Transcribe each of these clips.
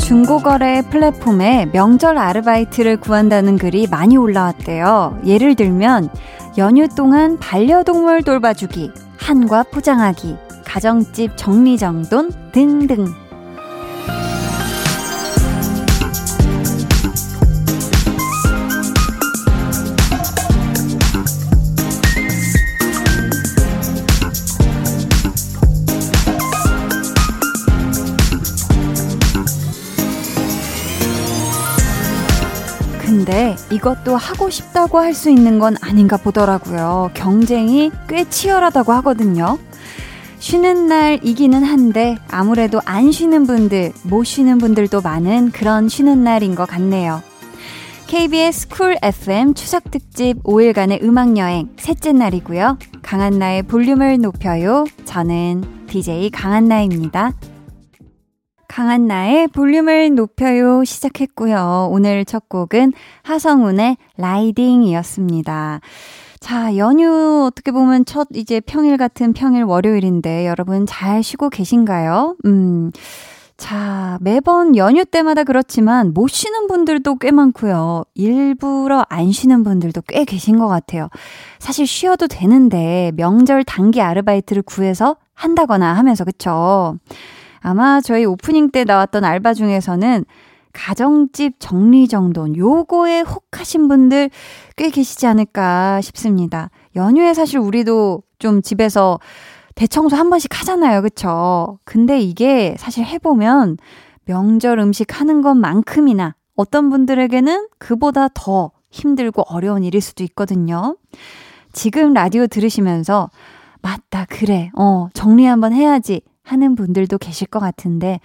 중고거래 플랫폼에 명절 아르바이트를 구한다는 글이 많이 올라왔대요. 예를 들면 연휴 동안 반려동물 돌봐주기, 한과 포장하기, 가정집 정리정돈 등등. 근데 이것도 하고 싶다고 할 수 있는 건 아닌가 보더라고요. 경쟁이 꽤 치열하다고 하거든요. 쉬는 날 이기는 한데 아무래도 안 쉬는 분들, 못 쉬는 분들도 많은 그런 쉬는 날인 것 같네요. KBS 쿨 FM 추석특집 5일간의 음악여행 셋째 날이고요. 강한나의 볼륨을 높여요. 저는 DJ 강한나입니다. 강한나의 볼륨을 높여요 시작했고요. 오늘 첫 곡은 하성운의 라이딩이었습니다. 자, 연휴 어떻게 보면 첫 이제 평일 같은 평일 월요일인데 여러분 잘 쉬고 계신가요? 자, 매번 연휴 때마다 그렇지만 못 쉬는 분들도 꽤 많고요. 일부러 안 쉬는 분들도 꽤 계신 것 같아요. 사실 쉬어도 되는데 명절 단기 아르바이트를 구해서 한다거나 하면서 그쵸? 아마 저희 오프닝 때 나왔던 알바 중에서는 가정집 정리정돈 요거에 혹하신 분들 꽤 계시지 않을까 싶습니다. 연휴에 사실 우리도 좀 집에서 대청소 한 번씩 하잖아요. 그쵸? 근데 이게 사실 해보면 명절 음식 하는 것만큼이나 어떤 분들에게는 그보다 더 힘들고 어려운 일일 수도 있거든요. 지금 라디오 들으시면서 맞다 그래 정리 한번 해야지 하는 분들도 계실 것 같은데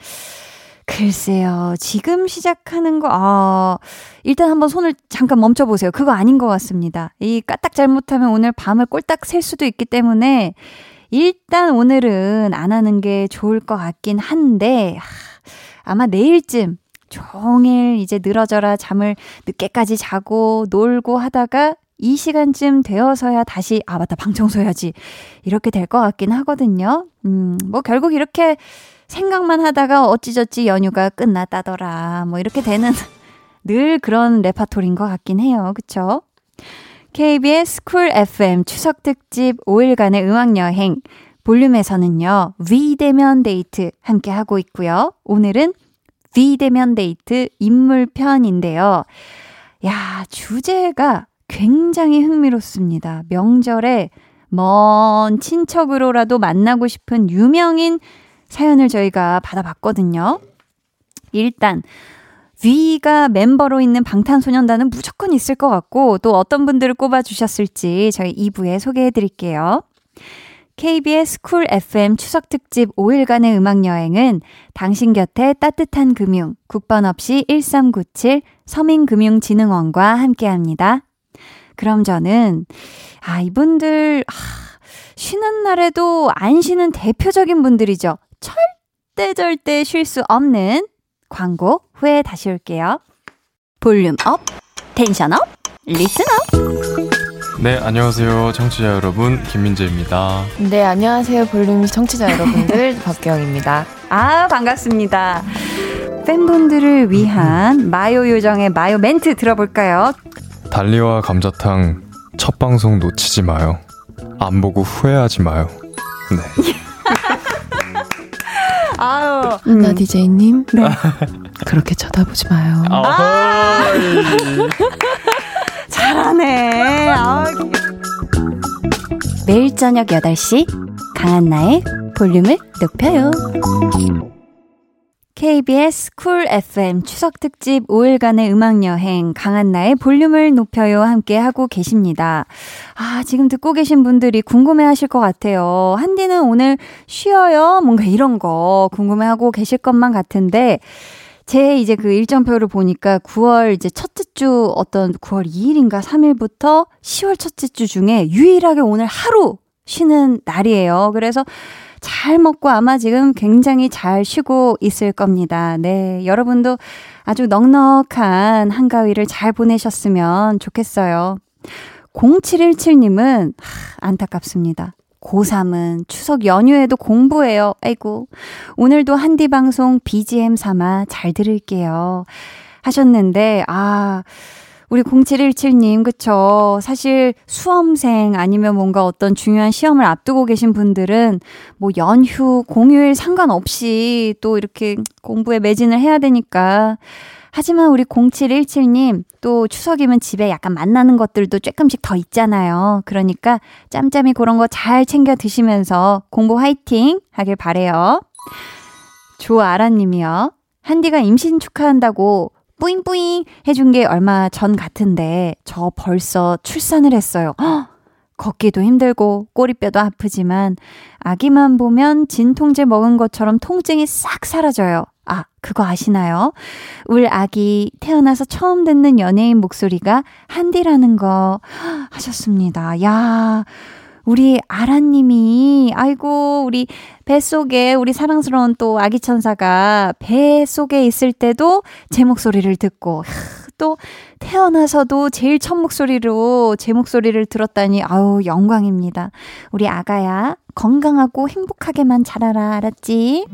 글쎄요. 지금 시작하는 거 일단 한번 손을 잠깐 멈춰보세요. 그거 아닌 것 같습니다. 이 까딱 잘못하면 오늘 밤을 꼴딱 셀 수도 있기 때문에 일단 오늘은 안 하는 게 좋을 것 같긴 한데 아마 내일쯤 종일 이제 늘어져라 잠을 늦게까지 자고 놀고 하다가 이 시간쯤 되어서야 다시 맞다 방 청소해야지 이렇게 될 것 같긴 하거든요. 뭐 결국 이렇게 생각만 하다가 어찌저찌 연휴가 끝났다더라 뭐 이렇게 되는 늘 그런 레파토리인 것 같긴 해요. 그쵸? KBS 쿨 FM 추석특집 5일간의 음악여행 볼륨에서는요. 위대면 데이트 함께하고 있고요. 오늘은 위대면 데이트 인물편인데요. 야 주제가 굉장히 흥미롭습니다. 명절에 먼 친척으로라도 만나고 싶은 유명인 사연을 저희가 받아봤거든요. 일단 위가 멤버로 있는 방탄소년단은 무조건 있을 것 같고 또 어떤 분들을 꼽아주셨을지 저희 2부에 소개해드릴게요. KBS 쿨 FM 추석특집 5일간의 음악여행은 당신 곁에 따뜻한 금융, 국번 없이 1397 서민금융진흥원과 함께합니다. 그럼 저는 이분들 쉬는 날에도 안 쉬는 대표적인 분들이죠. 절대 쉴 수 없는 광고 후에 다시 올게요. 볼륨 업, 텐션 업, 리슨 업. 네, 안녕하세요. 청취자 여러분, 김민재입니다. 네, 안녕하세요. 볼륨 청취자 여러분들, 박기영입니다. 반갑습니다. 팬분들을 위한 마요 요정의 마요 멘트 들어볼까요? 달리와 감자탕 첫 방송 놓치지 마요. 안 보고 후회하지 마요. 네. 아유. 한나 DJ님. 네. 그렇게 쳐다보지 마요. 잘하네. 매일 저녁 8시 강한나의 볼륨을 높여요. KBS 쿨 FM 추석특집 5일간의 음악여행 강한나의 볼륨을 높여요 함께하고 계십니다. 지금 듣고 계신 분들이 궁금해하실 것 같아요. 한디는 오늘 쉬어요? 뭔가 이런 거 궁금해하고 계실 것만 같은데 제 이제 그 일정표를 보니까 9월 이제 첫째 주 9월 2일인가 3일부터 10월 첫째 주 중에 유일하게 오늘 하루 쉬는 날이에요. 그래서 잘 먹고 아마 지금 굉장히 잘 쉬고 있을 겁니다. 네, 여러분도 아주 넉넉한 한가위를 잘 보내셨으면 좋겠어요. 0717님은 안타깝습니다. 고3은 추석 연휴에도 공부해요. 아이고, 오늘도 한디 방송 BGM 삼아 잘 들을게요 하셨는데, 우리 0717님, 그쵸? 사실 수험생 아니면 뭔가 어떤 중요한 시험을 앞두고 계신 분들은 뭐 연휴, 공휴일 상관없이 또 이렇게 공부에 매진을 해야 되니까. 하지만 우리 0717님, 또 추석이면 집에 약간 만나는 것들도 조금씩 더 있잖아요. 그러니까 짬짬이 그런 거 잘 챙겨 드시면서 공부 화이팅 하길 바래요. 조아라님이요. 한디가 임신 축하한다고 뿌잉뿌잉 해준 게 얼마 전 같은데 저 벌써 출산을 했어요. 허! 걷기도 힘들고 꼬리뼈도 아프지만 아기만 보면 진통제 먹은 것처럼 통증이 싹 사라져요. 그거 아시나요? 울 아기 태어나서 처음 듣는 연예인 목소리가 한디라는 거 하셨습니다. 야, 우리 아라님이, 아이고, 우리 뱃속에 우리 사랑스러운 또 아기 천사가 뱃속에 있을 때도 제 목소리를 듣고 또 태어나서도 제일 첫 목소리로 제 목소리를 들었다니, 아우, 영광입니다. 우리 아가야, 건강하고 행복하게만 자라라, 알았지?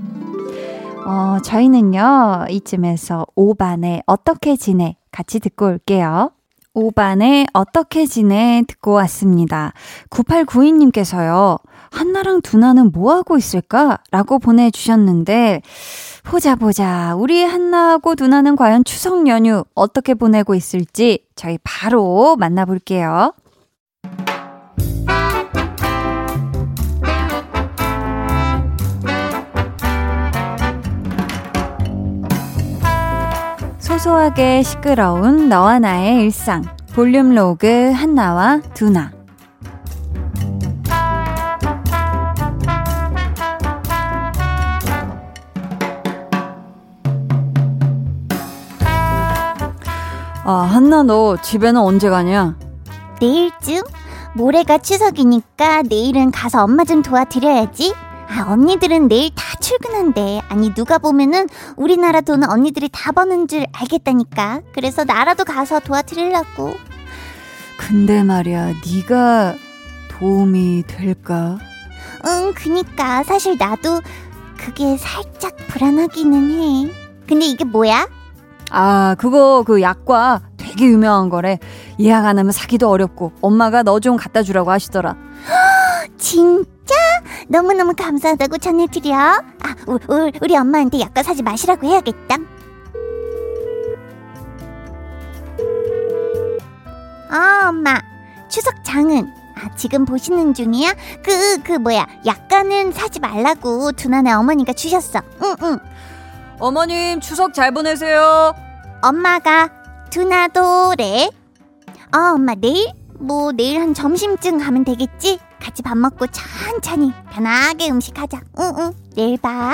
저희는요, 이쯤에서 5반에 어떻게 지내 같이 듣고 올게요. 5반에 어떻게 지내 듣고 왔습니다. 9892님께서요. 한나랑 두나는 뭐하고 있을까? 라고 보내주셨는데, 보자. 우리 한나하고 두나는 과연 추석 연휴 어떻게 보내고 있을지 저희 바로 만나볼게요. 소소하게 시끄러운 너와 나의 일상, 볼륨 로그 한나와 두나. 한나, 너 집에는 언제 가냐? 내일쯤? 모레가 추석이니까 내일은 가서 엄마 좀 도와드려야지. 언니들은 내일 다 출근한대. 아니, 누가 보면은 우리나라 돈은 언니들이 다 버는 줄 알겠다니까. 그래서 나라도 가서 도와드리려고. 근데 말이야, 네가 도움이 될까? 응, 그니까 사실 나도 그게 살짝 불안하기는 해. 근데 이게 뭐야? 그거 그 약과 되게 유명한 거래. 예약 안 하면 사기도 어렵고 엄마가 너 좀 갖다 주라고 하시더라. 진짜? 너무너무 감사하다고 전해드려. 우리 엄마한테 약과 사지 마시라고 해야겠다. 엄마, 추석 장은 지금 보시는 중이야? 약과는 사지 말라고 두나네 어머니가 주셨어. 응. 어머님, 추석 잘 보내세요. 엄마가 두나도래. 엄마, 내일? 내일 한 점심쯤 가면 되겠지? 같이 밥 먹고 천천히 편하게 음식하자. 응응, 내일 봐.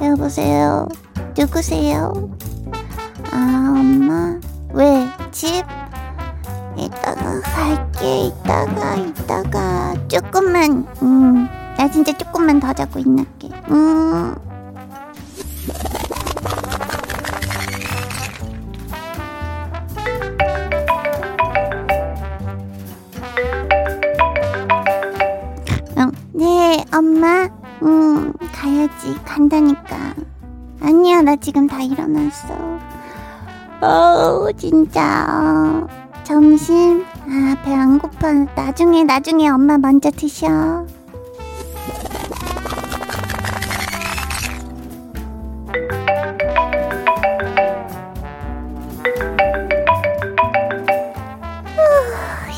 여보세요? 누구세요? 엄마, 왜? 집? 이따가 갈게. 이따가 조금만. 나 진짜 조금만 더 자고 있는게. 네, 엄마. 가야지. 간다니까. 아니야, 나 지금 다 일어났어. 진짜 점심? 배 안 고파. 나중에 엄마 먼저 드셔.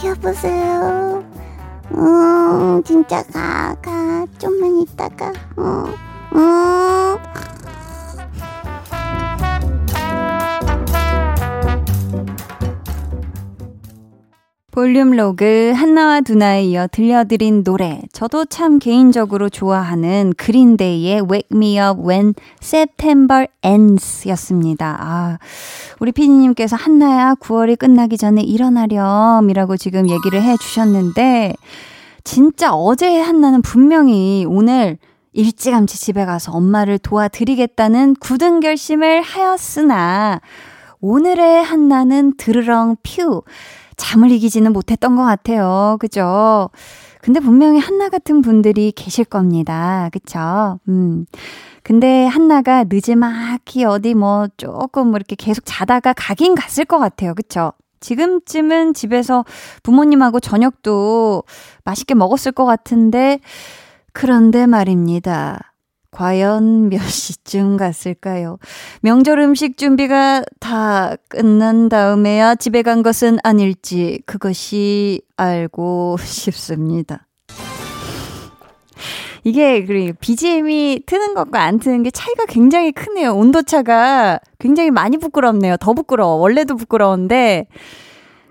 여보세요? 진짜 가. 좀만 있다가. 볼륨 로그 한나와 두나에 이어 들려드린 노래, 저도 참 개인적으로 좋아하는 그린데이의 Wake me up when September ends 였습니다. 아, 우리 피디님께서 한나야 9월이 끝나기 전에 일어나렴이라고 지금 얘기를 해주셨는데, 진짜 어제의 한나는 분명히 오늘 일찌감치 집에 가서 엄마를 도와드리겠다는 굳은 결심을 하였으나 오늘의 한나는 드르렁 퓨 잠을 이기지는 못했던 것 같아요. 그죠? 근데 분명히 한나 같은 분들이 계실 겁니다. 그쵸? 근데 한나가 늦지막히 어디 뭐 조금 뭐 이렇게 계속 자다가 가긴 갔을 것 같아요. 그쵸? 지금쯤은 집에서 부모님하고 저녁도 맛있게 먹었을 것 같은데, 그런데 말입니다. 과연 몇 시쯤 갔을까요? 명절 음식 준비가 다 끝난 다음에야 집에 간 것은 아닐지 그것이 알고 싶습니다. 이게 BGM이 트는 것과 안 트는 게 차이가 굉장히 크네요. 온도차가 굉장히 많이 부끄럽네요. 더 부끄러워. 원래도 부끄러운데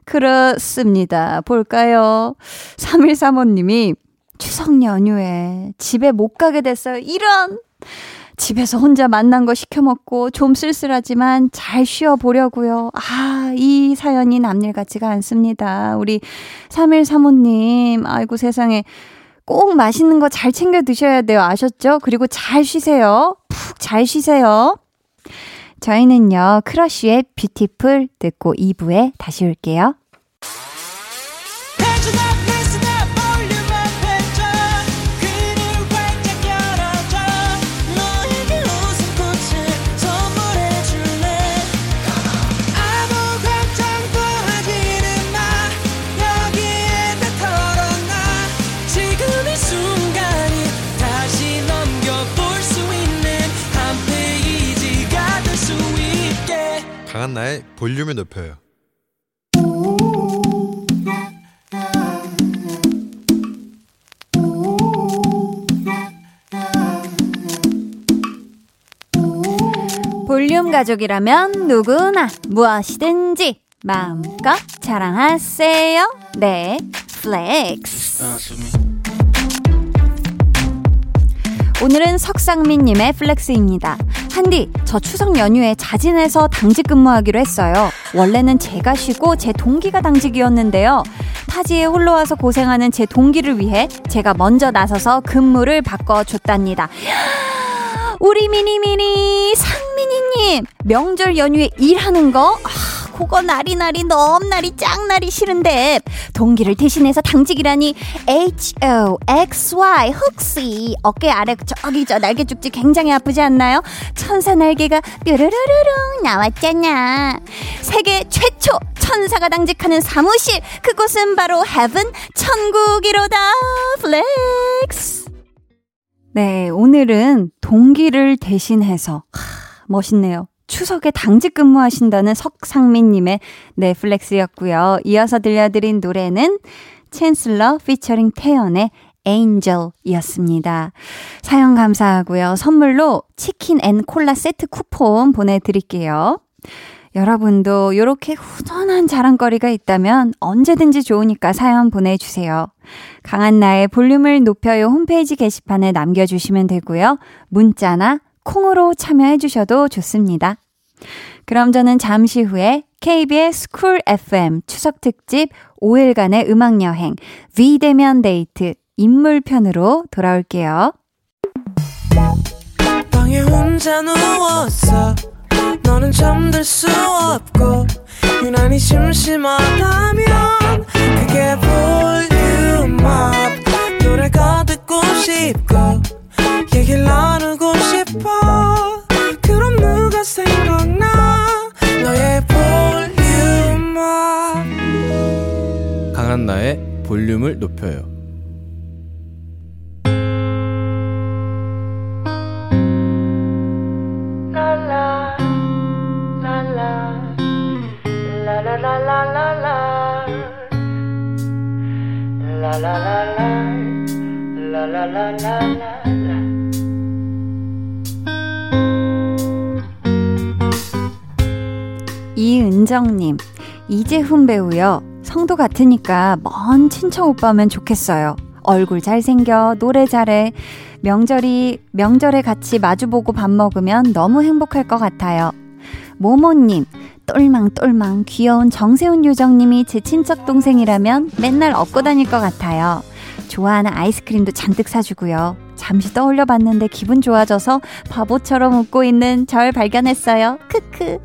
그렇습니다. 볼까요? 3135님이 추석 연휴에 집에 못 가게 됐어요. 이런! 집에서 혼자 만난 거 시켜먹고 좀 쓸쓸하지만 잘 쉬어보려고요. 아, 이 사연이 남일 같지가 않습니다. 우리 3135님, 아이고 세상에, 꼭 맛있는 거 잘 챙겨 드셔야 돼요. 아셨죠? 그리고 잘 쉬세요. 푹 잘 쉬세요. 저희는요, 크러쉬의 뷰티풀 듣고 2부에 다시 올게요. 강한나의 볼륨을 높여요. 볼륨 가족이라면 누구나 무엇이든지 마음껏 자랑하세요. 네, 플렉스. 오늘은 석상민님의 플렉스입니다. 한디, 저 추석 연휴에 자진해서 당직 근무하기로 했어요. 원래는 제가 쉬고 제 동기가 당직이었는데요. 타지에 홀로 와서 고생하는 제 동기를 위해 제가 먼저 나서서 근무를 바꿔줬답니다. 우리 미니미니 상민이님, 명절 연휴에 일하는 거? 그거 나리나리 넘나리 짱나리 싫은데 동기를 대신해서 당직이라니 HOXY 혹시 어깨 아래 저기 저 날개죽지 굉장히 아프지 않나요? 천사 날개가 뾰르르르릉 나왔잖아. 세계 최초 천사가 당직하는 사무실, 그곳은 바로 헤븐, 천국이로다. 플렉스. 네, 오늘은 동기를 대신해서, 멋있네요. 추석에 당직 근무하신다는 석상민님의 넷플렉스였고요. 이어서 들려드린 노래는 챈슬러 피처링 태연의 엔젤이었습니다. 사연 감사하고요. 선물로 치킨 앤 콜라 세트 쿠폰 보내드릴게요. 여러분도 이렇게 훈훈한 자랑거리가 있다면 언제든지 좋으니까 사연 보내주세요. 강한나의 볼륨을 높여요 홈페이지 게시판에 남겨주시면 되고요. 문자나 콩으로 참여해 주셔도 좋습니다. 그럼 저는 잠시 후에 KBS 쿨 FM 추석 특집 5일간의 음악여행 비대면 데이트 인물편으로 돌아올게요. 방에 혼자 누웠어. 너는 잠들 수 없고 유난히 심심하다면 그게 볼륨 업 노래가 듣고 싶고 얘기를 나누고 싶어. 그럼 누가 생각나 너의 볼륨아. 강한나의 볼륨을 높여요. 라라 라라 라라라라라라 라라라라 라라라라라. 이은정님, 이재훈 배우요. 성도 같으니까 먼 친척 오빠면 좋겠어요. 얼굴 잘생겨, 노래 잘해, 명절에 같이 마주보고 밥 먹으면 너무 행복할 것 같아요. 모모님, 똘망똘망 귀여운 정세훈 요정님이 제 친척 동생이라면 맨날 업고 다닐 것 같아요. 좋아하는 아이스크림도 잔뜩 사주고요. 잠시 떠올려 봤는데 기분 좋아져서 바보처럼 웃고 있는 절 발견했어요. 크크.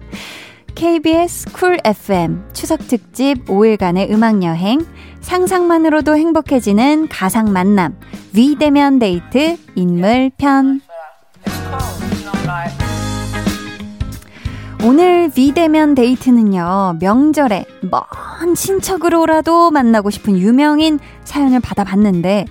KBS 쿨 FM 추석 특집 5일간의 음악여행, 상상만으로도 행복해지는 가상 만남, 위대면 데이트 인물 편. 오늘 위대면 데이트는요, 명절에 먼 친척으로라도 만나고 싶은 유명인 사연을 받아봤는데,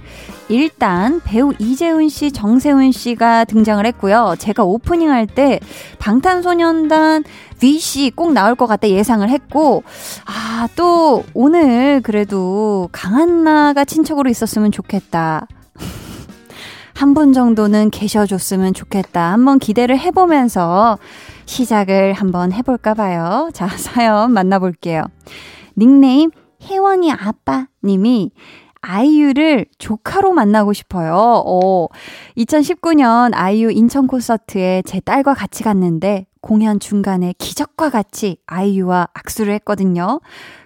일단 배우 이재훈 씨, 정세훈 씨가 등장을 했고요. 제가 오프닝 할 때 방탄소년단 위 씨 꼭 나올 것 같다 예상을 했고, 아, 또 오늘 그래도 강한나가 친척으로 있었으면 좋겠다, 한 분 정도는 계셔줬으면 좋겠다, 한번 기대를 해보면서 시작을 한번 해볼까 봐요. 자, 사연 만나볼게요. 닉네임 혜원이 아빠 님이 아이유를 조카로 만나고 싶어요. 2019년 아이유 인천 콘서트에 제 딸과 같이 갔는데 공연 중간에 기적과 같이 아이유와 악수를 했거든요.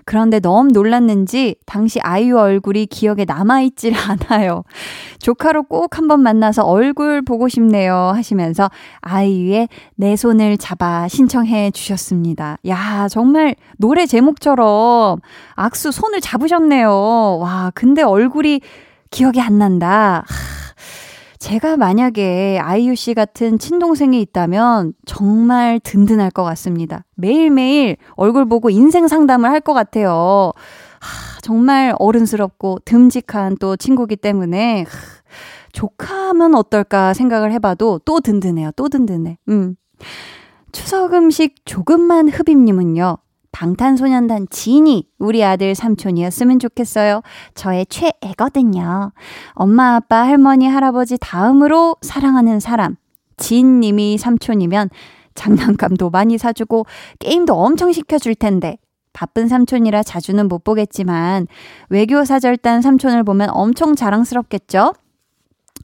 그런데 너무 놀랐는지 당시 아이유 얼굴이 기억에 남아있질 않아요. 조카로 꼭 한번 만나서 얼굴 보고 싶네요 하시면서 아이유의 내 손을 잡아 신청해 주셨습니다. 야, 정말 노래 제목처럼 악수 손을 잡으셨네요. 와, 근데 얼굴이 기억이 안 난다. 제가 만약에 아이유 씨 같은 친동생이 있다면 정말 든든할 것 같습니다. 매일매일 얼굴 보고 인생 상담을 할 것 같아요. 정말 어른스럽고 듬직한 또 친구기 때문에 조카면 어떨까 생각을 해봐도 또 든든해요. 또 든든해. 추석 음식 조금만 흡입님은요, 방탄소년단 진이 우리 아들 삼촌이었으면 좋겠어요. 저의 최애거든요. 엄마, 아빠, 할머니, 할아버지 다음으로 사랑하는 사람. 진님이 삼촌이면 장난감도 많이 사주고 게임도 엄청 시켜줄 텐데, 바쁜 삼촌이라 자주는 못 보겠지만 외교사절단 삼촌을 보면 엄청 자랑스럽겠죠?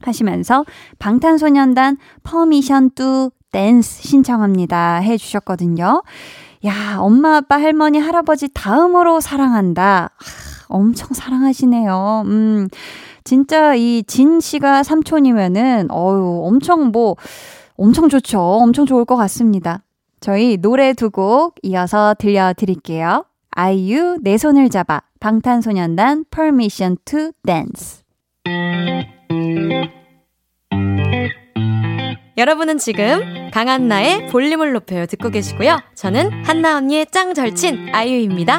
하시면서 방탄소년단 Permission to Dance 신청합니다 해주셨거든요. 야, 엄마, 아빠, 할머니, 할아버지 다음으로 사랑한다. 엄청 사랑하시네요. 진짜 이 진 씨가 삼촌이면은, 엄청 엄청 좋죠. 엄청 좋을 것 같습니다. 저희 노래 두 곡 이어서 들려드릴게요. 아이유, 내 손을 잡아. 방탄소년단, Permission to Dance. 여러분은 지금 강한나의 볼륨을 높여요 듣고 계시고요. 저는 한나 언니의 짱 절친 아이유입니다.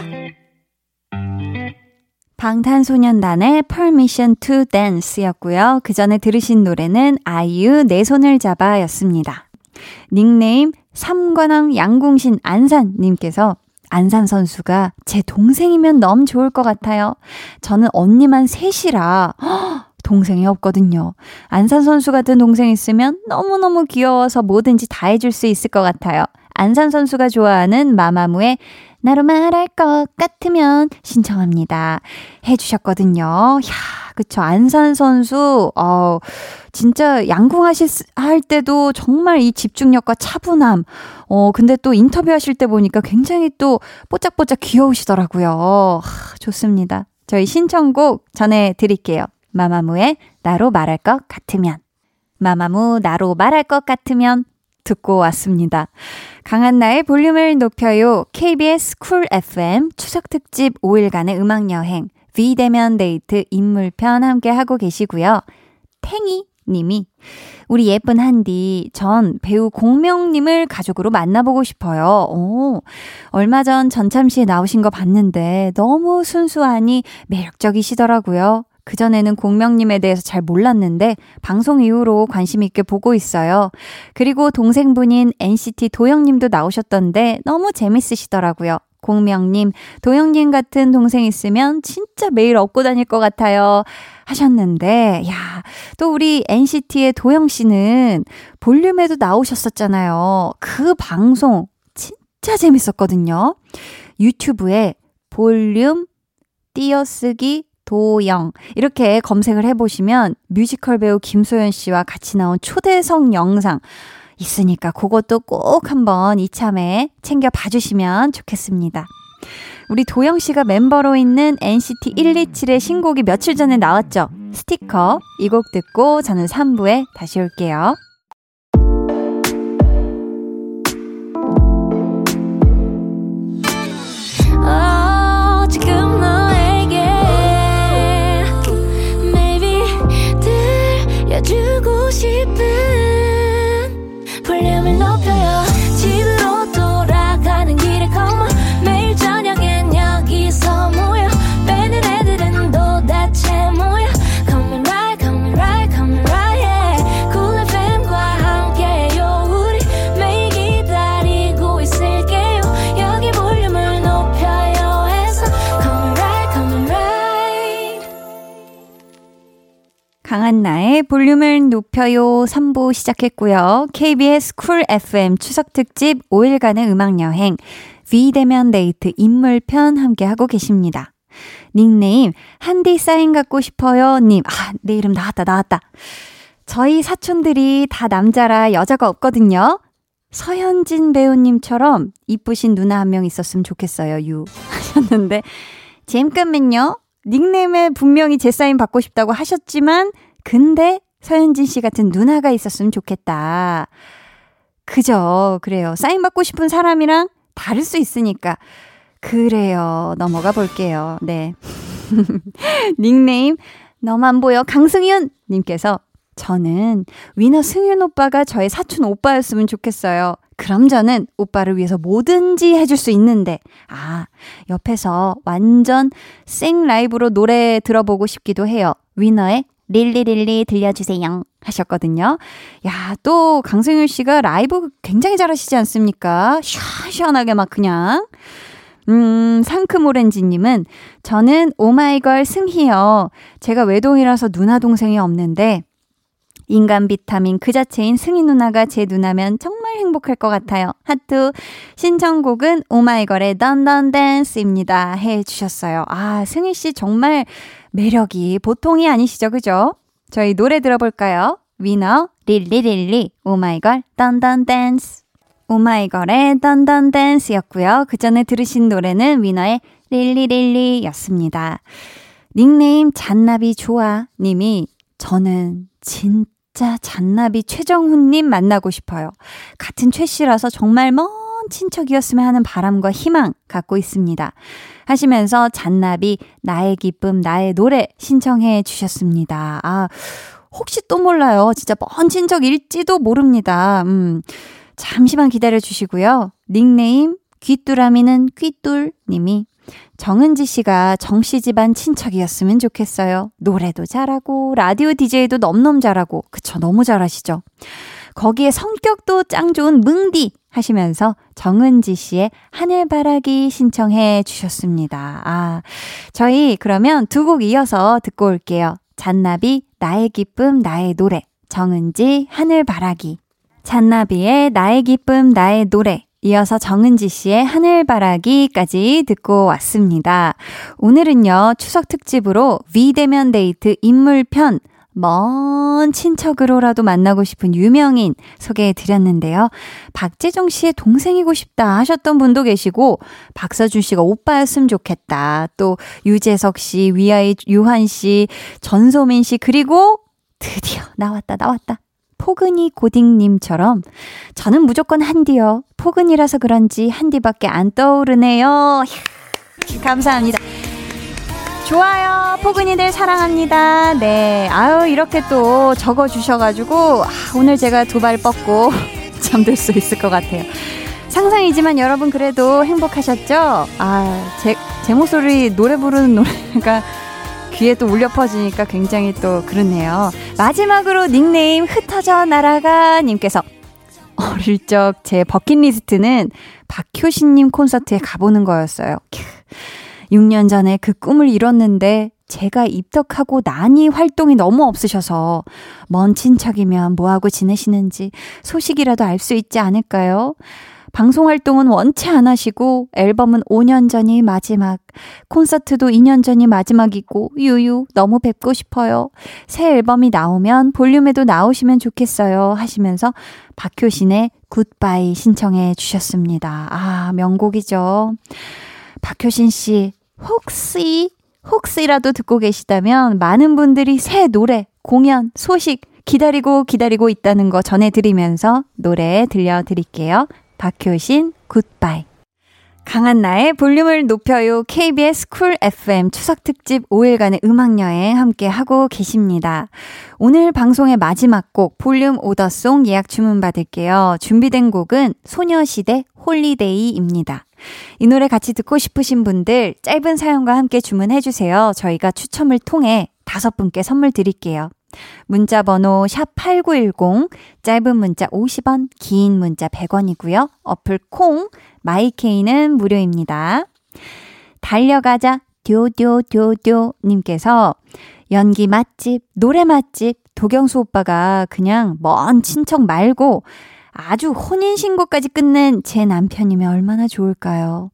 방탄소년단의 Permission to Dance였고요. 그 전에 들으신 노래는 아이유 내 손을 잡아 였습니다. 닉네임 삼관왕 양궁신 안산님께서, 안산 선수가 제 동생이면 너무 좋을 것 같아요. 저는 언니만 셋이라 동생이 없거든요. 안산 선수 같은 동생 있으면 너무너무 귀여워서 뭐든지 다 해줄 수 있을 것 같아요. 안산 선수가 좋아하는 마마무의 나로 말할 것 같으면 신청합니다 해주셨거든요. 이야, 그쵸. 안산 선수, 진짜 양궁할 때도 정말 이 집중력과 차분함, 근데 또 인터뷰하실 때 보니까 굉장히 또 뽀짝뽀짝 귀여우시더라고요. 좋습니다. 저희 신청곡 전해드릴게요. 마마무의 나로 말할 것 같으면. 마마무 나로 말할 것 같으면 듣고 왔습니다. 강한나의 볼륨을 높여요. KBS 쿨 FM 추석특집 5일간의 음악여행 위대면 데이트 인물편 함께하고 계시고요. 탱이 님이, 우리 예쁜 한디, 전 배우 공명님을 가족으로 만나보고 싶어요. 얼마 전 전참시에 나오신 거 봤는데 너무 순수하니 매력적이시더라고요. 그전에는 공명님에 대해서 잘 몰랐는데 방송 이후로 관심 있게 보고 있어요. 그리고 동생분인 NCT 도영님도 나오셨던데 너무 재밌으시더라고요. 공명님, 도영님 같은 동생 있으면 진짜 매일 업고 다닐 것 같아요 하셨는데, 야, 또 우리 NCT의 도영씨는 볼륨에도 나오셨었잖아요. 그 방송 진짜 재밌었거든요. 유튜브에 볼륨 띄어쓰기 도영 이렇게 검색을 해보시면 뮤지컬 배우 김소연 씨와 같이 나온 초대석 영상 있으니까 그것도 꼭 한번 이참에 챙겨 봐주시면 좋겠습니다. 우리 도영 씨가 멤버로 있는 NCT 127의 신곡이 며칠 전에 나왔죠. 스티커 이 곡 듣고 저는 3부에 다시 올게요. 주고 싶은 볼륨을 높여요. 집으로 돌아가는 길에 come on. 매일 저녁엔 여기서 모여 빼는 애들은 도대체 뭐야. Come right, come right, come right yeah. Cool FM과 함께해요. 우리 매일 기다리고 있을게요. 여기 볼륨을 높여요 해서 come right, come right. 강한나의 볼륨을 높여요 3부 시작했고요. KBS 쿨 FM 추석특집 5일간의 음악여행 비대면 데이트 인물편 함께하고 계십니다. 닉네임 한디 사인 갖고 싶어요 님. 아, 내 이름 나왔다. 저희 사촌들이 다 남자라 여자가 없거든요. 서현진 배우님처럼 이쁘신 누나 한 명 있었으면 좋겠어요 유 하셨는데 잠깐만요. 닉네임에 분명히 제 사인 받고 싶다고 하셨지만 근데 서현진 씨 같은 누나가 있었으면 좋겠다. 그죠? 그래요. 사인 받고 싶은 사람이랑 다를 수 있으니까. 그래요. 넘어가 볼게요. 네. 닉네임 너만 보여 강승윤 님께서 저는 위너 승윤 오빠가 저의 사촌 오빠였으면 좋겠어요. 그럼 저는 오빠를 위해서 뭐든지 해줄 수 있는데 아 옆에서 완전 생 라이브로 노래 들어보고 싶기도 해요. 위너의 릴리릴리 들려주세요 하셨거든요. 야, 또 강승윤 씨가 라이브 굉장히 잘하시지 않습니까? 시원시원하게 막 그냥 상큼 오렌지님은 저는 오마이걸 승희요. 제가 외동이라서 누나 동생이 없는데 인간 비타민 그 자체인 승희 누나가 제 누나면 정말 행복할 것 같아요. 하트 신청곡은 오마이걸의 던던댄스입니다 해주셨어요. 아 승희 씨 정말 매력이 보통이 아니시죠 그죠? 저희 노래 들어볼까요? 위너 릴리릴리 오마이걸 던던댄스 오마이걸의 던던댄스였고요. 그 전에 들으신 노래는 위너의 릴리릴리였습니다. 닉네임 잔나비 좋아 님이 저는 진짜 잔나비 최정훈님 만나고 싶어요. 같은 최 씨라서 정말 먼 친척이었으면 하는 바람과 희망 갖고 있습니다. 하시면서 잔나비 나의 기쁨 나의 노래 신청해 주셨습니다. 아 혹시 또 몰라요. 진짜 먼 친척일지도 모릅니다. 잠시만 기다려 주시고요. 닉네임 귀뚜라미는 귀뚤님이 정은지 씨가 정 씨 집안 친척이었으면 좋겠어요. 노래도 잘하고 라디오 DJ도 넘넘 잘하고 그쵸 너무 잘하시죠. 거기에 성격도 짱 좋은 뭉디 하시면서 정은지 씨의 하늘바라기 신청해 주셨습니다. 아, 저희 그러면 두 곡 이어서 듣고 올게요. 잔나비 나의 기쁨 나의 노래 정은지 하늘바라기 잔나비의 나의 기쁨 나의 노래 이어서 정은지 씨의 하늘바라기까지 듣고 왔습니다. 오늘은요. 추석 특집으로 비대면 데이트 인물편 먼 친척으로라도 만나고 싶은 유명인 소개해드렸는데요. 박재정 씨의 동생이고 싶다 하셨던 분도 계시고 박서준 씨가 오빠였으면 좋겠다. 또 유재석 씨, 위아이 유한 씨, 전소민 씨 그리고 드디어 나왔다. 포근이 고딩님처럼 저는 무조건 한디요. 포근이라서 그런지 한디밖에 안 떠오르네요. 감사합니다. 좋아요. 포근이들 사랑합니다. 네, 아유 이렇게 또 적어주셔가지고 오늘 제가 두 발 뻗고 잠들 수 있을 것 같아요. 상상이지만 여러분 그래도 행복하셨죠? 아, 제 목소리 노래 부르는 노래가 귀에 또 울려 퍼지니까 굉장히 또 그렇네요. 마지막으로 닉네임 흩어져 날아가 님께서 어릴 적 제 버킷리스트는 박효신님 콘서트에 가보는 거였어요. 6년 전에 그 꿈을 이뤘는데 제가 입덕하고 나니 활동이 너무 없으셔서 먼 친척이면 뭐하고 지내시는지 소식이라도 알 수 있지 않을까요? 방송 활동은 원체 안 하시고 앨범은 5년 전이 마지막, 콘서트도 2년 전이 마지막이고 유유 너무 뵙고 싶어요. 새 앨범이 나오면 볼륨에도 나오시면 좋겠어요 하시면서 박효신의 굿바이 신청해 주셨습니다. 아, 명곡이죠. 박효신 씨 혹시라도 듣고 계시다면 많은 분들이 새 노래, 공연, 소식 기다리고 있다는 거 전해드리면서 노래 들려드릴게요. 박효신 굿바이. 강한나의 볼륨을 높여요. KBS 쿨 FM 추석특집 5일간의 음악여행 함께하고 계십니다. 오늘 방송의 마지막 곡 볼륨 오더송 예약 주문 받을게요. 준비된 곡은 소녀시대 홀리데이입니다. 이 노래 같이 듣고 싶으신 분들 짧은 사연과 함께 주문해주세요. 저희가 추첨을 통해 5분께 선물 드릴게요. 문자 번호 샵8910, 짧은 문자 50원, 긴 문자 100원이고요. 어플 콩, 마이케이는 무료입니다. 달려가자 듀듀듀듀 님께서 연기 맛집, 노래 맛집, 도경수 오빠가 그냥 먼 친척 말고 아주 혼인신고까지 끝낸 제 남편이면 얼마나 좋을까요?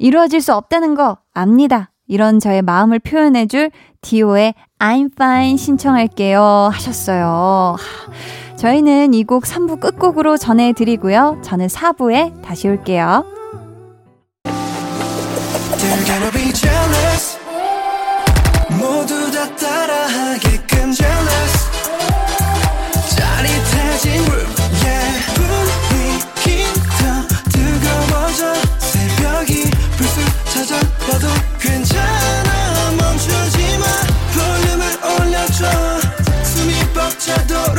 이루어질 수 없다는 거 압니다. 이런 저의 마음을 표현해줄 디오의 I'm fine 신청할게요 하셨어요. 저희는 이 곡 3부 끝곡으로 전해드리고요. 저는 4부에 다시 올게요. They're gonna be jealous. 모두 다 따라하게끔 jealous. 짜릿해진 room, yeah. 분위기 더 뜨거워져. 새벽이 불쑥 찾아와도 괜찮아. 멈추지 마. 볼륨을 올려줘. 숨이 벅차도록.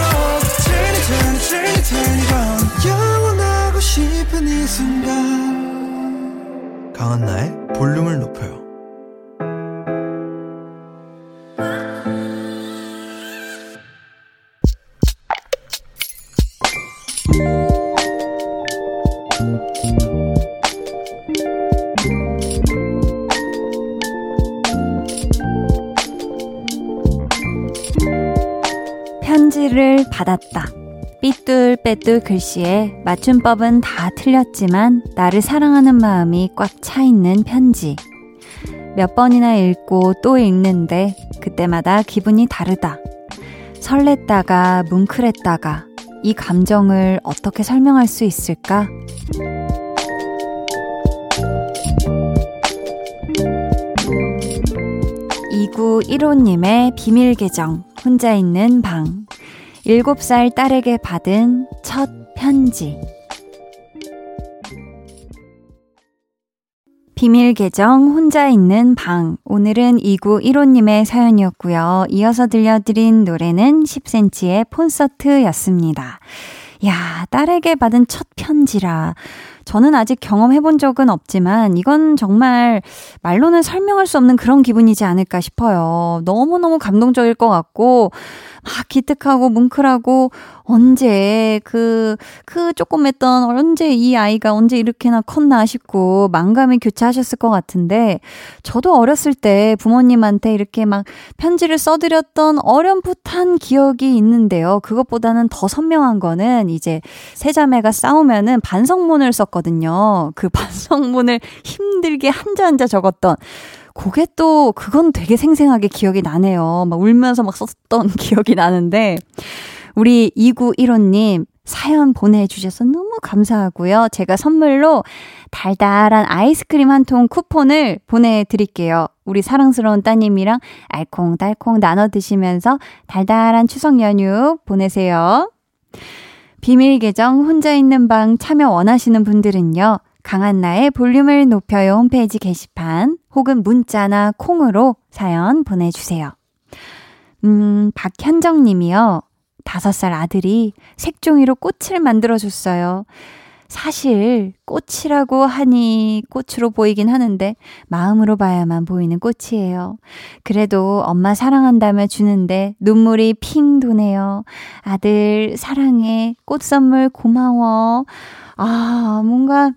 Turn it, turn it, turn it, turn it on. 영원하고 싶은 이 순간. 강한나의 볼륨을 높여요. 편지를 받았다. 삐뚤빼뚤 글씨에 맞춤법은 다 틀렸지만 나를 사랑하는 마음이 꽉 차있는 편지. 몇 번이나 읽고 또 읽는데 그때마다 기분이 다르다. 설렜다가 뭉클했다가 이 감정을 어떻게 설명할 수 있을까? 이구 1호님의 비밀 계정 혼자 있는 방. 7살 딸에게 받은 첫 편지. 비밀 계정 혼자 있는 방. 오늘은 2구 1호님의 사연이었고요. 이어서 들려드린 노래는 10cm의 콘서트였습니다. 이야, 딸에게 받은 첫 편지라. 저는 아직 경험해본 적은 없지만 이건 정말 말로는 설명할 수 없는 그런 기분이지 않을까 싶어요. 너무너무 감동적일 것 같고 막 기특하고 뭉클하고 언제 그 조금 했던 언제 이 아이가 언제 이렇게나 컸나 싶고 만감이 교차하셨을 것 같은데 저도 어렸을 때 부모님한테 이렇게 막 편지를 써드렸던 어렴풋한 기억이 있는데요. 그것보다는 더 선명한 거는 이제 세 자매가 싸우면은 반성문을 썼거든요. 그 반성문을 힘들게 한자 적었던 그게 또 그건 되게 생생하게 기억이 나네요. 막 울면서 막 썼던 기억이 나는데 우리 2915님 사연 보내주셔서 너무 감사하고요. 제가 선물로 달달한 아이스크림 한 통 쿠폰을 보내드릴게요. 우리 사랑스러운 따님이랑 알콩달콩 나눠 드시면서 달달한 추석 연휴 보내세요. 비밀 계정 혼자 있는 방 참여 원하시는 분들은요. 강한나의 볼륨을 높여요 홈페이지 게시판 혹은 문자나 콩으로 사연 보내주세요. 박현정 님이요. 5살 아들이 색종이로 꽃을 만들어줬어요. 사실 꽃이라고 하니 꽃으로 보이긴 하는데 마음으로 봐야만 보이는 꽃이에요. 그래도 엄마 사랑한다며 주는데 눈물이 핑 도네요. 아들 사랑해. 꽃 선물 고마워. 아, 뭔가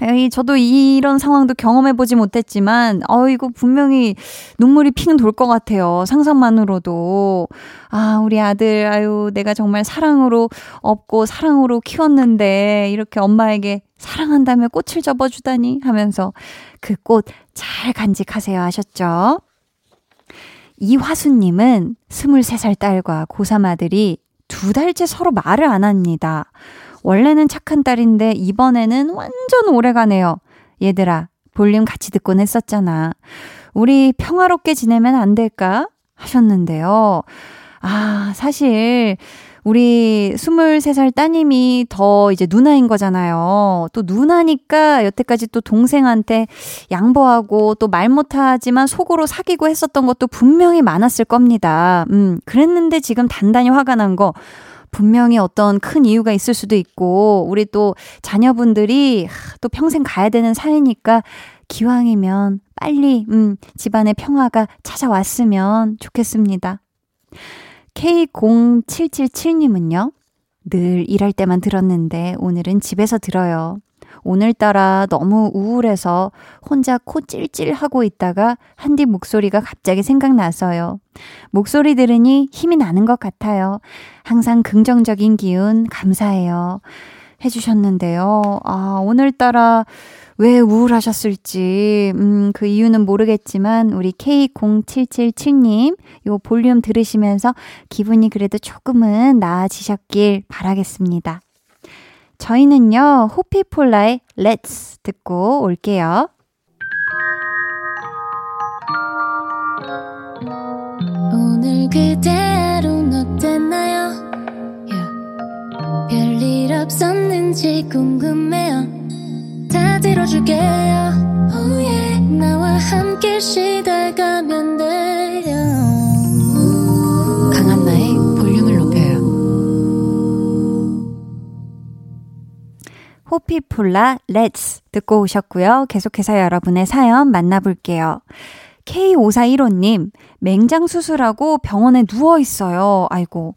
에이, 저도 이런 상황도 경험해보지 못했지만, 이거 분명히 눈물이 핑 돌 것 같아요. 상상만으로도. 아, 우리 아들, 아유, 내가 정말 사랑으로 업고 사랑으로 키웠는데, 이렇게 엄마에게 사랑한다며 꽃을 접어주다니 하면서 그 꽃 잘 간직하세요 하셨죠? 이화수님은 23살 딸과 고3 아들이 2달째 서로 말을 안 합니다. 원래는 착한 딸인데 이번에는 완전 오래가네요. 얘들아, 볼륨 같이 듣곤 했었잖아. 우리 평화롭게 지내면 안 될까? 하셨는데요. 아, 사실 우리 23살 따님이 더 이제 누나인 거잖아요. 또 누나니까 여태까지 또 동생한테 양보하고 또 말 못하지만 속으로 사귀고 했었던 것도 분명히 많았을 겁니다. 그랬는데 지금 단단히 화가 난 거 분명히 어떤 큰 이유가 있을 수도 있고, 우리 또 자녀분들이 또 평생 가야 되는 사이니까 기왕이면 빨리 집안의 평화가 찾아왔으면 좋겠습니다. K0777님은요. 늘 일할 때만 들었는데 오늘은 집에서 들어요. 오늘따라 너무 우울해서 혼자 코 찔찔하고 있다가 한디 목소리가 갑자기 생각나서요. 목소리 들으니 힘이 나는 것 같아요. 항상 긍정적인 기운 감사해요. 해주셨는데요. 아, 오늘따라 왜 우울하셨을지 그 이유는 모르겠지만 우리 K0777님 요 볼륨 들으시면서 기분이 그래도 조금은 나아지셨길 바라겠습니다. 저희는요, 호피폴라의 Let's 듣고 올게요. 오늘 그대로는 어땠나요? Yeah. 별일 없었는지 궁금해요. 다 들어줄게요. Oh yeah. 나와 함께 시달가면 돼요. 강한나의 볼륨을 높여요. 호피폴라 렛츠 듣고 오셨고요. 계속해서 여러분의 사연 만나볼게요. K5415님, 맹장 수술하고 병원에 누워있어요. 아이고,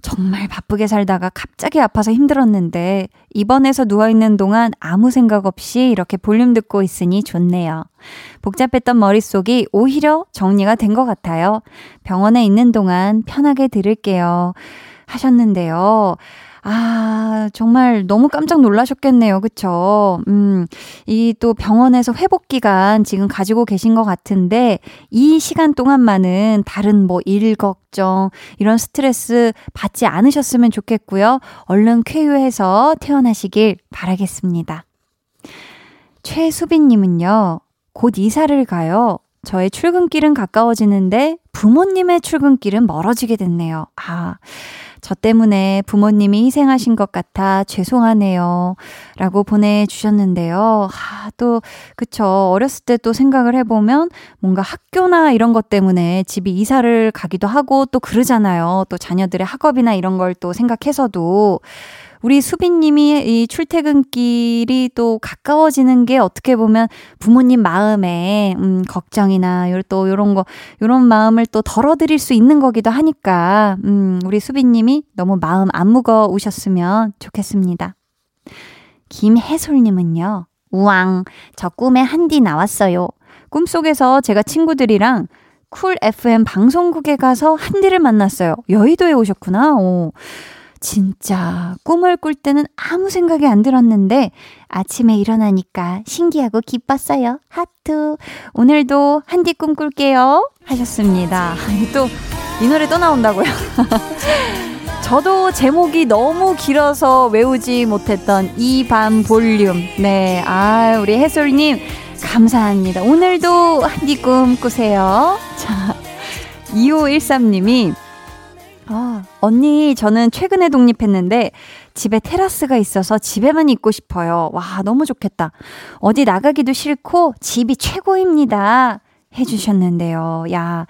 정말 바쁘게 살다가 갑자기 아파서 힘들었는데 입원해서 누워있는 동안 아무 생각 없이 이렇게 볼륨 듣고 있으니 좋네요. 복잡했던 머릿속이 오히려 정리가 된 것 같아요. 병원에 있는 동안 편하게 들을게요 하셨는데요. 아, 정말 너무 깜짝 놀라셨겠네요. 그쵸? 이 또 병원에서 회복기간 지금 가지고 계신 것 같은데, 이 시간 동안만은 다른 뭐 일 걱정, 이런 스트레스 받지 않으셨으면 좋겠고요. 얼른 쾌유해서 퇴원하시길 바라겠습니다. 최수빈님은요, 곧 이사를 가요. 저의 출근길은 가까워지는데 부모님의 출근길은 멀어지게 됐네요. 아, 저 때문에 부모님이 희생하신 것 같아 죄송하네요 라고 보내주셨는데요. 아, 또 그쵸, 어렸을 때 또 생각을 해보면 뭔가 학교나 이런 것 때문에 집이 이사를 가기도 하고 또 그러잖아요. 또 자녀들의 학업이나 이런 걸 또 생각해서도 우리 수빈님이 이 출퇴근길이 또 가까워지는 게 어떻게 보면 부모님 마음에 걱정이나 또 이런 거, 이런 마음을 또 덜어드릴 수 있는 거기도 하니까 우리 수빈님이 너무 마음 안 무거우셨으면 좋겠습니다. 김혜솔님은요. 우왕, 저 꿈에 한디 나왔어요. 꿈속에서 제가 친구들이랑 쿨 FM 방송국에 가서 한디를 만났어요. 여의도에 오셨구나. 오. 진짜 꿈을 꿀 때는 아무 생각이 안 들었는데 아침에 일어나니까 신기하고 기뻤어요. 하트. 오늘도 한디 꿈 꿀게요 하셨습니다. 또 이 노래 또 나온다고요? 저도 제목이 너무 길어서 외우지 못했던 이 밤 볼륨. 네, 아, 우리 해솔님 감사합니다. 오늘도 한디 꿈 꾸세요. 자, 2513님이 언니, 저는 최근에 독립했는데 집에 테라스가 있어서 집에만 있고 싶어요. 와, 너무 좋겠다. 어디 나가기도 싫고 집이 최고입니다 해주셨는데요. 야,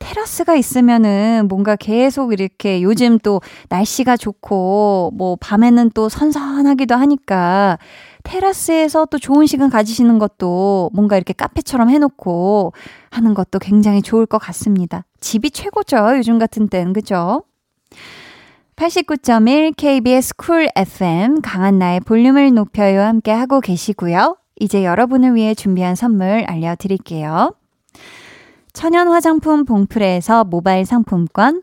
테라스가 있으면은 뭔가 계속 이렇게 요즘 또 날씨가 좋고 뭐 밤에는 또 선선하기도 하니까 테라스에서 또 좋은 시간 가지시는 것도 뭔가 이렇게 카페처럼 해놓고 하는 것도 굉장히 좋을 것 같습니다. 집이 최고죠, 요즘 같은 때는. 그죠? 89.1 KBS 쿨 FM 강한나의 볼륨을 높여요 함께 하고 계시고요. 이제 여러분을 위해 준비한 선물 알려드릴게요. 천연 화장품 봉프레에서 모바일 상품권,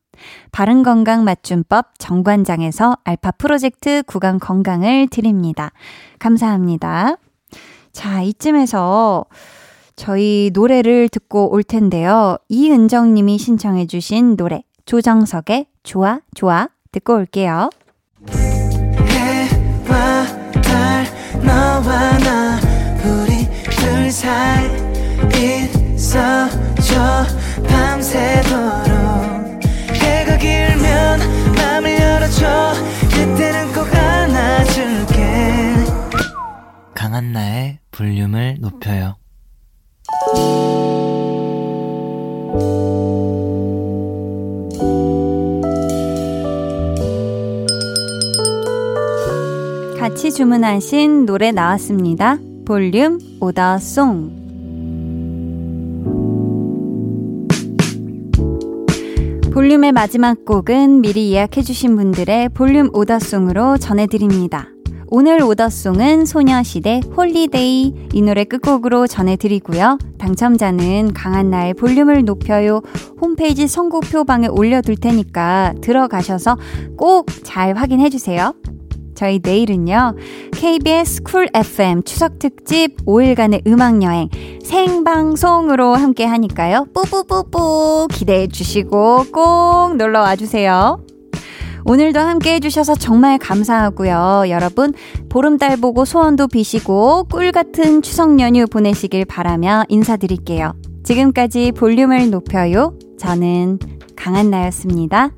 바른건강 맞춤법 정관장에서 알파 프로젝트 구강 건강을 드립니다. 감사합니다. 자, 이쯤에서 저희 노래를 듣고 올 텐데요. 이은정님이 신청해 주신 노래 조정석의 좋아 좋아 듣고 올게요. 해와 달 너와 나 우리 둘 사이 있어줘 밤새도록 해가 길면 맘을 열어줘 그때는 꼭 안아줄게 강한나의 볼륨을 높여요. 같이 주문하신 노래 나왔습니다. 볼륨 오더송. 볼륨의 마지막 곡은 미리 예약해주신 분들의 볼륨 오더송으로 전해드립니다. 오늘 오더송은 소녀시대 홀리데이 이 노래 끝곡으로 전해드리고요. 당첨자는 강한나의 볼륨을 높여요 홈페이지 선곡표방에 올려둘 테니까 들어가셔서 꼭 잘 확인해주세요. 저희 내일은요. KBS 쿨 FM 추석특집 5일간의 음악여행 생방송으로 함께 하니까요. 뿌뿌뿌뿌 기대해 주시고 꼭 놀러 와주세요. 오늘도 함께 해주셔서 정말 감사하고요. 여러분 보름달 보고 소원도 비시고 꿀같은 추석 연휴 보내시길 바라며 인사드릴게요. 지금까지 볼륨을 높여요. 저는 강한나였습니다.